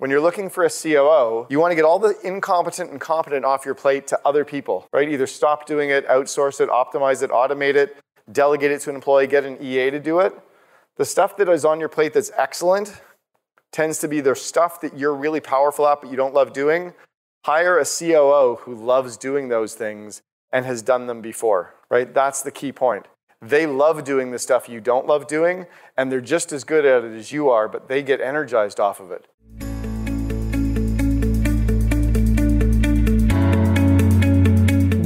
When you're looking for a COO, you want to get all the incompetent and competent off your plate to other people, right? Either stop doing it, outsource it, optimize it, automate it, delegate it to an employee, get an EA to do it. The stuff that is on your plate that's excellent tends to be the stuff that you're really powerful at but you don't love doing. Hire a COO who loves doing those things and has done them before, right? That's the key point. They love doing the stuff you don't love doing, and they're just as good at it as you are, but they get energized off of it.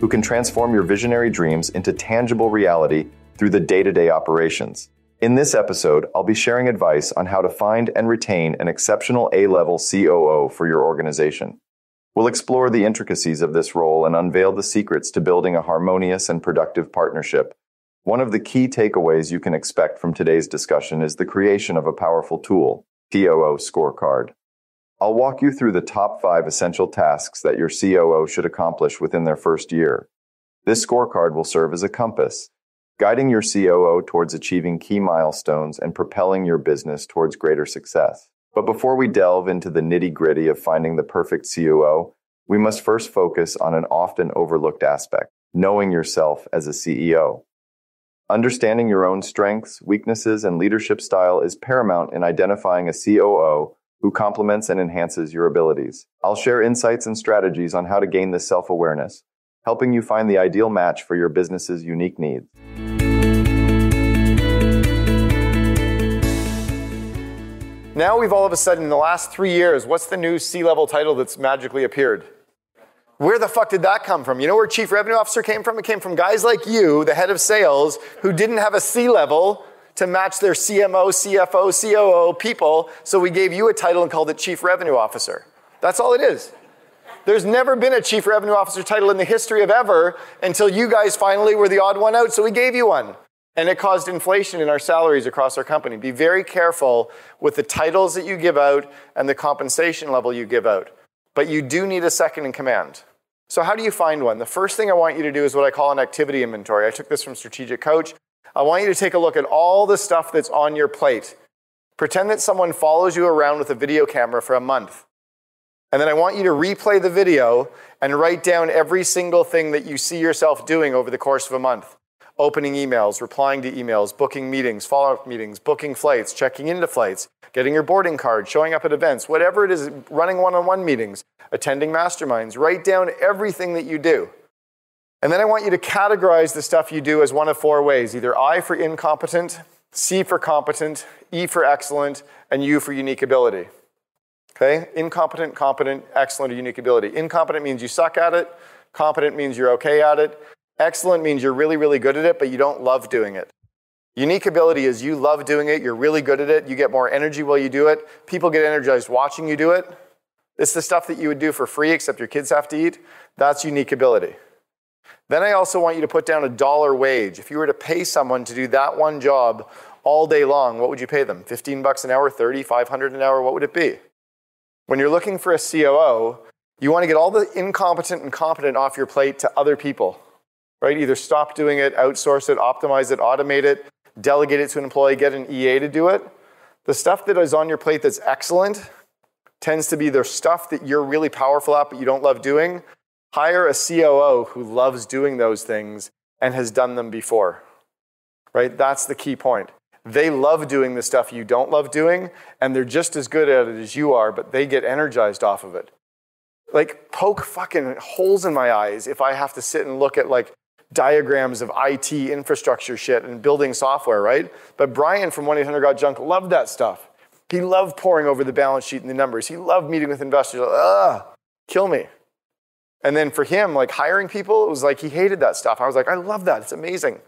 who can transform your visionary dreams into tangible reality through the day-to-day operations. In this episode, I'll be sharing advice on how to find and retain an exceptional A-level COO for your organization. We'll explore the intricacies of this role and unveil the secrets to building a harmonious and productive partnership. One of the key takeaways you can expect from today's discussion is the creation of a powerful tool, COO Scorecard. I'll walk you through the top 5 essential tasks that your COO should accomplish within their first year. This scorecard will serve as a compass, guiding your COO towards achieving key milestones and propelling your business towards greater success. But before we delve into the nitty-gritty of finding the perfect COO, we must first focus on an often overlooked aspect, knowing yourself as a CEO. Understanding your own strengths, weaknesses, and leadership style is paramount in identifying a COO who complements and enhances your abilities. I'll share insights and strategies on how to gain this self-awareness, helping you find the ideal match for your business's unique needs. Now we've all of a sudden, in the last 3 years, what's the new C-level title that's magically appeared? Where the fuck did that come from? You know where Chief Revenue Officer came from? It came from guys like you, the head of sales, who didn't have a C-level to match their CMO, CFO, COO people, so we gave you a title and called it Chief Revenue Officer. That's all it is. There's never been a Chief Revenue Officer title in the history of ever until you guys finally were the odd one out, so we gave you one. And it caused inflation in our salaries across our company. Be very careful with the titles that you give out and the compensation level you give out. But you do need a second in command. So how do you find one? The first thing I want you to do is what I call an activity inventory. I took this from Strategic Coach. I want you to take a look at all the stuff that's on your plate. Pretend that someone follows you around with a video camera for a month. And then I want you to replay the video and write down every single thing that you see yourself doing over the course of a month. Opening emails, replying to emails, booking meetings, follow-up meetings, booking flights, checking into flights, getting your boarding card, showing up at events, whatever it is, running one-on-one meetings, attending masterminds. Write down everything that you do. And then I want you to categorize the stuff you do as one of 4 ways. Either I for incompetent, C for competent, E for excellent, and U for unique ability. Okay? Incompetent, competent, excellent, or unique ability. Incompetent means you suck at it. Competent means you're okay at it. Excellent means you're really, really good at it, but you don't love doing it. Unique ability is you love doing it, you're really good at it, you get more energy while you do it, people get energized watching you do it. It's the stuff that you would do for free except your kids have to eat. That's unique ability. Then I also want you to put down a dollar wage. If you were to pay someone to do that one job all day long, what would you pay them? $15 an hour, $30, $500 an hour, what would it be? When you're looking for a COO, you want to get all the incompetent and competent off your plate to other people, right? Either stop doing it, outsource it, optimize it, automate it, delegate it to an employee, get an EA to do it. The stuff that is on your plate that's excellent tends to be the stuff that you're really powerful at but you don't love doing. Hire a COO who loves doing those things and has done them before, right? That's the key point. They love doing the stuff you don't love doing, and they're just as good at it as you are, but they get energized off of it. Like, poke fucking holes in my eyes if I have to sit and look at, like, diagrams of IT infrastructure shit and building software, right? But Brian from 1-800-GOT-JUNK loved that stuff. He loved poring over the balance sheet and the numbers. He loved meeting with investors. Ugh, kill me. And then for him, like, hiring people, it was like he hated that stuff. I was like, I love that. It's amazing.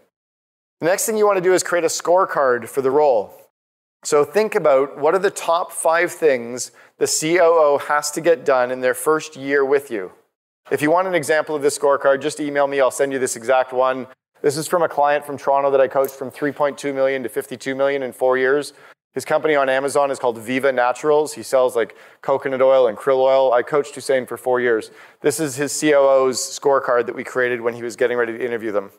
The next thing you want to do is create a scorecard for the role. So think about what are the top 5 things the COO has to get done in their first year with you. If you want an example of this scorecard, just email me. I'll send you this exact one. This is from a client from Toronto that I coached from 3.2 million to 52 million in 4 years. His company on Amazon is called Viva Naturals. He sells like coconut oil and krill oil. I coached Hussein for 4 years. This is his COO's scorecard that we created when he was getting ready to interview them.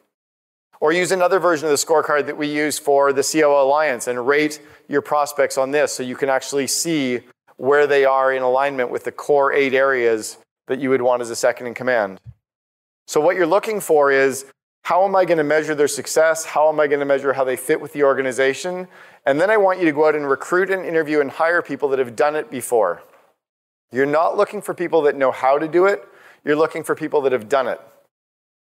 Or use another version of the scorecard that we use for the COO Alliance and rate your prospects on this so you can actually see where they are in alignment with the core 8 areas that you would want as a second in command. So what you're looking for is, how am I going to measure their success? How am I going to measure how they fit with the organization? And then I want you to go out and recruit and interview and hire people that have done it before. You're not looking for people that know how to do it. You're looking for people that have done it.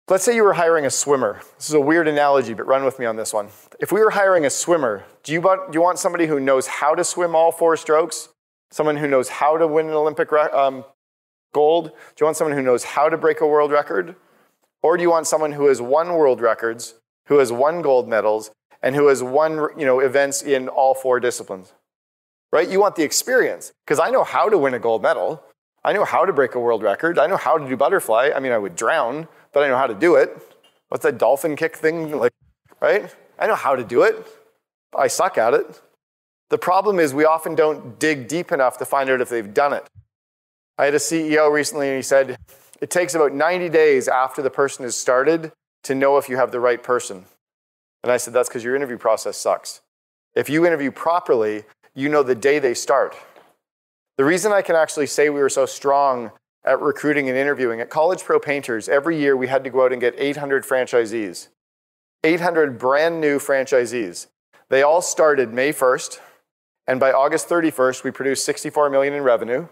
Let's say you were hiring a swimmer. This is a weird analogy, but run with me on this one. If we were hiring a swimmer, do you want somebody who knows how to swim all 4 strokes? Someone who knows how to win an Olympic gold? Do you want someone who knows how to break a world record? Or do you want someone who has won world records, who has won gold medals, and who has won, events in all 4 disciplines? Right? You want the experience. Because I know how to win a gold medal. I know how to break a world record. I know how to do butterfly. I mean, I would drown, but I know how to do it. What's that dolphin kick thing? Right? I know how to do it. I suck at it. The problem is we often don't dig deep enough to find out if they've done it. I had a CEO recently, and he said, it takes about 90 days after the person has started to know if you have the right person. And I said, that's because your interview process sucks. If you interview properly, you know the day they start. The reason I can actually say we were so strong at recruiting and interviewing, at College Pro Painters, every year we had to go out and get 800 franchisees. 800 brand new franchisees. They all started May 1st, and by August 31st, we produced $64 million in revenue.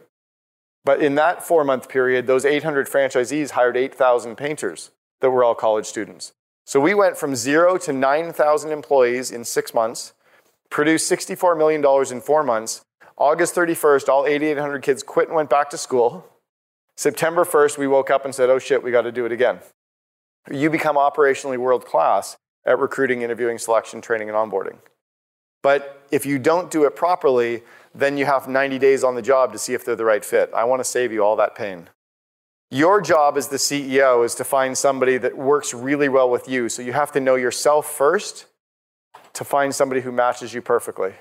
But in that 4-month period, those 800 franchisees hired 8,000 painters that were all college students. So we went from 0 to 9,000 employees in 6 months, produced $64 million in 4 months. August 31st, all 8,800 kids quit and went back to school. September 1st, we woke up and said, oh shit, we got to do it again. You become operationally world-class at recruiting, interviewing, selection, training, and onboarding. But if you don't do it properly, then you have 90 days on the job to see if they're the right fit. I want to save you all that pain. Your job as the CEO is to find somebody that works really well with you. So you have to know yourself first to find somebody who matches you perfectly.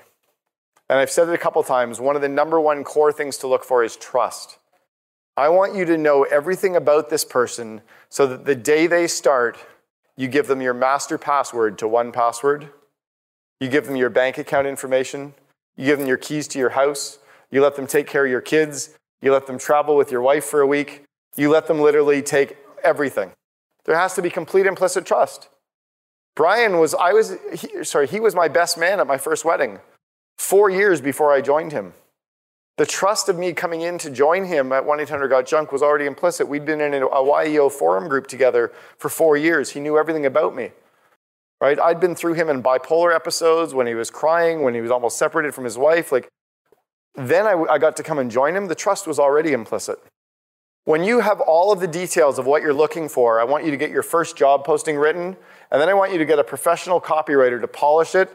And I've said it a couple times, one of the #1 core things to look for is trust. I want you to know everything about this person so that the day they start, you give them your master password to 1Password. You give them your bank account information. You give them your keys to your house. You let them take care of your kids. You let them travel with your wife for a week. You let them literally take everything. There has to be complete implicit trust. He was my best man at my first wedding, 4 years before I joined him. The trust of me coming in to join him at 1-800-GOT-JUNK was already implicit. We'd been in a YEO forum group together for 4 years. He knew everything about me. Right? I'd been through him in bipolar episodes, when he was crying, when he was almost separated from his wife. Then I got to come and join him. The trust was already implicit. When you have all of the details of what you're looking for, I want you to get your first job posting written, and then I want you to get a professional copywriter to polish it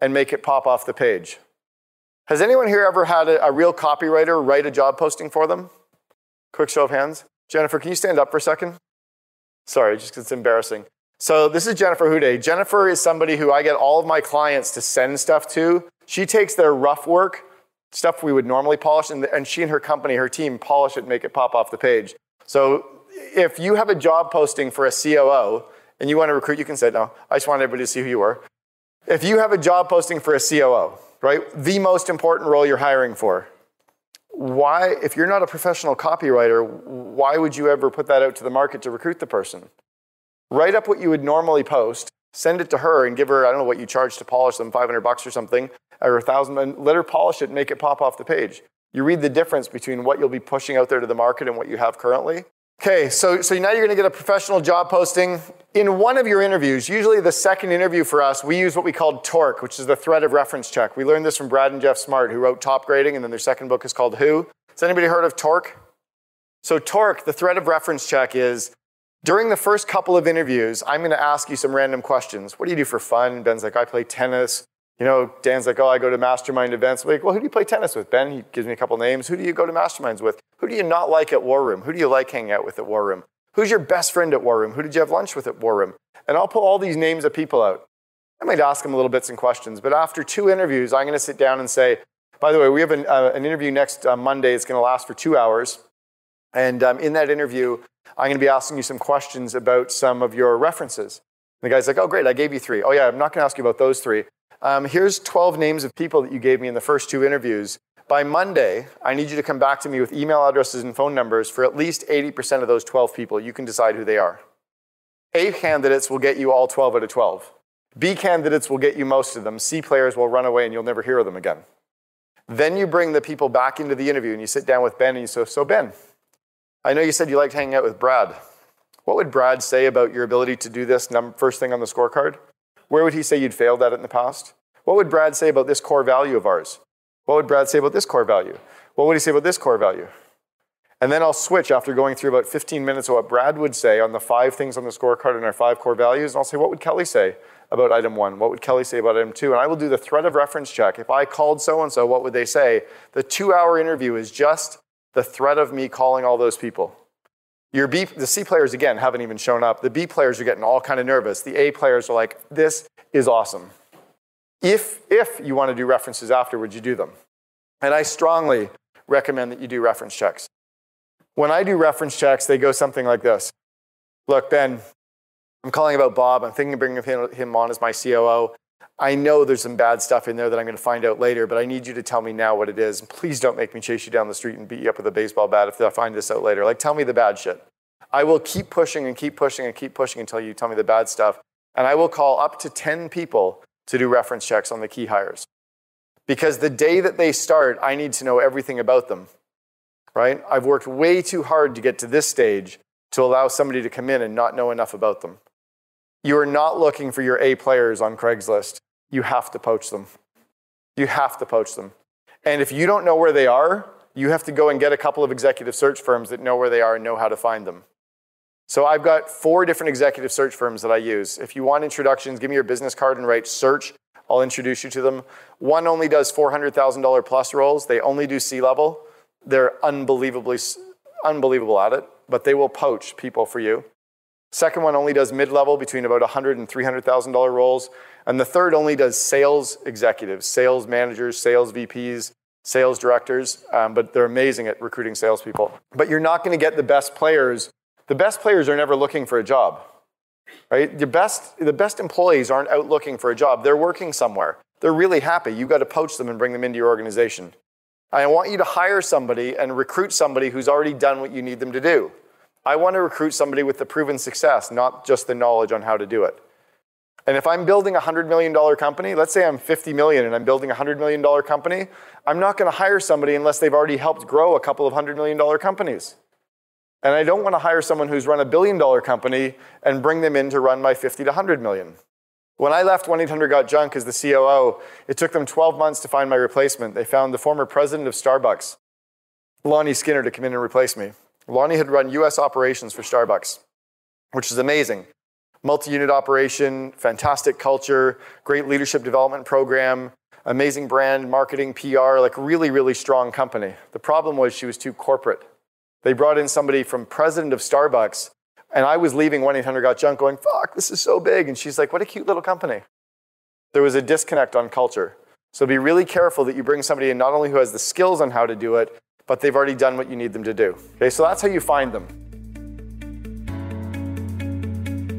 and make it pop off the page. Has anyone here ever had a real copywriter write a job posting for them? Quick show of hands. Jennifer, can you stand up for a second? Sorry, just because it's embarrassing. So this is Jennifer Houdet. Jennifer is somebody who I get all of my clients to send stuff to. She takes their rough work, stuff we would normally polish, and she and her company, her team, polish it and make it pop off the page. So if you have a job posting for a COO and you want to recruit, you can say, no, I just want everybody to see who you are. If you have a job posting for a COO, right, the most important role you're hiring for, why, if you're not a professional copywriter, why would you ever put that out to the market to recruit the person? Write up what you would normally post, send it to her and give her, I don't know what you charge to polish them, $500 or something, or $1,000, and let her polish it and make it pop off the page. You read the difference between what you'll be pushing out there to the market and what you have currently. Okay, so now you're gonna get a professional job posting. In one of your interviews, usually the second interview for us, we use what we called TORC, which is the threat of reference check. We learned this from Brad and Jeff Smart, who wrote Topgrading, and then their second book is called Who. Has anybody heard of TORC? So TORC, the threat of reference check is, during the first couple of interviews, I'm going to ask you some random questions. What do you do for fun? Ben's like, I play tennis. You know, Dan's like, oh, I go to mastermind events. I'm like, well, who do you play tennis with, Ben? He gives me a couple names. Who do you go to masterminds with? Who do you not like at War Room? Who do you like hanging out with at War Room? Who's your best friend at War Room? Who did you have lunch with at War Room? And I'll pull all these names of people out. I might ask them little bits and questions, but after 2 interviews, I'm going to sit down and say, by the way, we have an interview next Monday. It's going to last for 2 hours. And in that interview, I'm going to be asking you some questions about some of your references. And the guy's like, oh, great, I gave you 3. Oh, yeah, I'm not going to ask you about those 3. Here's 12 names of people that you gave me in the first 2 interviews. By Monday, I need you to come back to me with email addresses and phone numbers for at least 80% of those 12 people. You can decide who they are. A candidates will get you all 12 out of 12. B candidates will get you most of them. C players will run away and you'll never hear of them again. Then you bring the people back into the interview and you sit down with Ben and you say, so Ben, I know you said you liked hanging out with Brad. What would Brad say about your ability to do this first thing on the scorecard? Where would he say you'd failed at it in the past? What would Brad say about this core value of ours? What would Brad say about this core value? What would he say about this core value? And then I'll switch after going through about 15 minutes of what Brad would say on the 5 things on the scorecard and our 5 core values, and I'll say, what would Kelly say about item 1? What would Kelly say about item 2? And I will do the thread of reference check. If I called so-and-so, what would they say? The 2-hour interview is just the thread of me calling all those people. The C players, again, haven't even shown up. The B players are getting all kind of nervous. The A players are like, this is awesome. If you want to do references afterwards, you do them. And I strongly recommend that you do reference checks. When I do reference checks, they go something like this. Look, Ben, I'm calling about Bob. I'm thinking of bringing him on as my COO. I know there's some bad stuff in there that I'm going to find out later, but I need you to tell me now what it is. And please don't make me chase you down the street and beat you up with a baseball bat if I find this out later. Like, tell me the bad shit. I will keep pushing and keep pushing and keep pushing until you tell me the bad stuff. And I will call up to 10 people to do reference checks on the key hires. Because the day that they start, I need to know everything about them, right? I've worked way too hard to get to this stage to allow somebody to come in and not know enough about them. You are not looking for your A players on Craigslist. You have to poach them. You have to poach them. And if you don't know where they are, you have to go and get a couple of executive search firms that know where they are and know how to find them. So I've got 4 different executive search firms that I use. If you want introductions, give me your business card and write search. I'll introduce you to them. One only does $400,000 plus roles. They only do C-level. They're unbelievable at it, but they will poach people for you. Second one only does mid-level between about $100,000 and $300,000 roles. And the third only does sales executives, sales managers, sales VPs, sales directors, but they're amazing at recruiting salespeople. But you're not going to get the best players. The best players are never looking for a job, right? The best employees aren't out looking for a job. They're working somewhere. They're really happy. You've got to poach them and bring them into your organization. I want you to hire somebody and recruit somebody who's already done what you need them to do. I want to recruit somebody with the proven success, not just the knowledge on how to do it. And if I'm building a $100 million company, let's say I'm $50 million and I'm building a $100 million company, I'm not going to hire somebody unless they've already helped grow a couple of $100 million companies. And I don't want to hire someone who's run a $1 billion company and bring them in to run my 50 to 100 million. When I left 1-800-GOT-JUNK as the COO, it took them 12 months to find my replacement. They found the former president of Starbucks, Lonnie Skinner, to come in and replace me. Lonnie had run U.S. operations for Starbucks, which is amazing. Multi-unit operation, fantastic culture, great leadership development program, amazing brand, marketing, PR, like really, really strong company. The problem was she was too corporate. They brought in somebody from president of Starbucks, and I was leaving 1-800-GOT-JUNK going, fuck, this is so big. And she's like, what a cute little company. There was a disconnect on culture. So be really careful that you bring somebody in not only who has the skills on how to do it, but they've already done what you need them to do. Okay, so that's how you find them.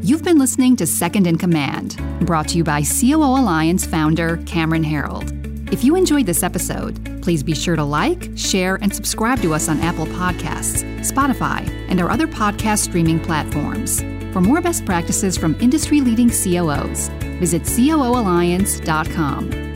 You've been listening to Second in Command, brought to you by COO Alliance founder Cameron Herold. If you enjoyed this episode, please be sure to like, share, and subscribe to us on Apple Podcasts, Spotify, and our other podcast streaming platforms. For more best practices from industry-leading COOs, visit COOalliance.com.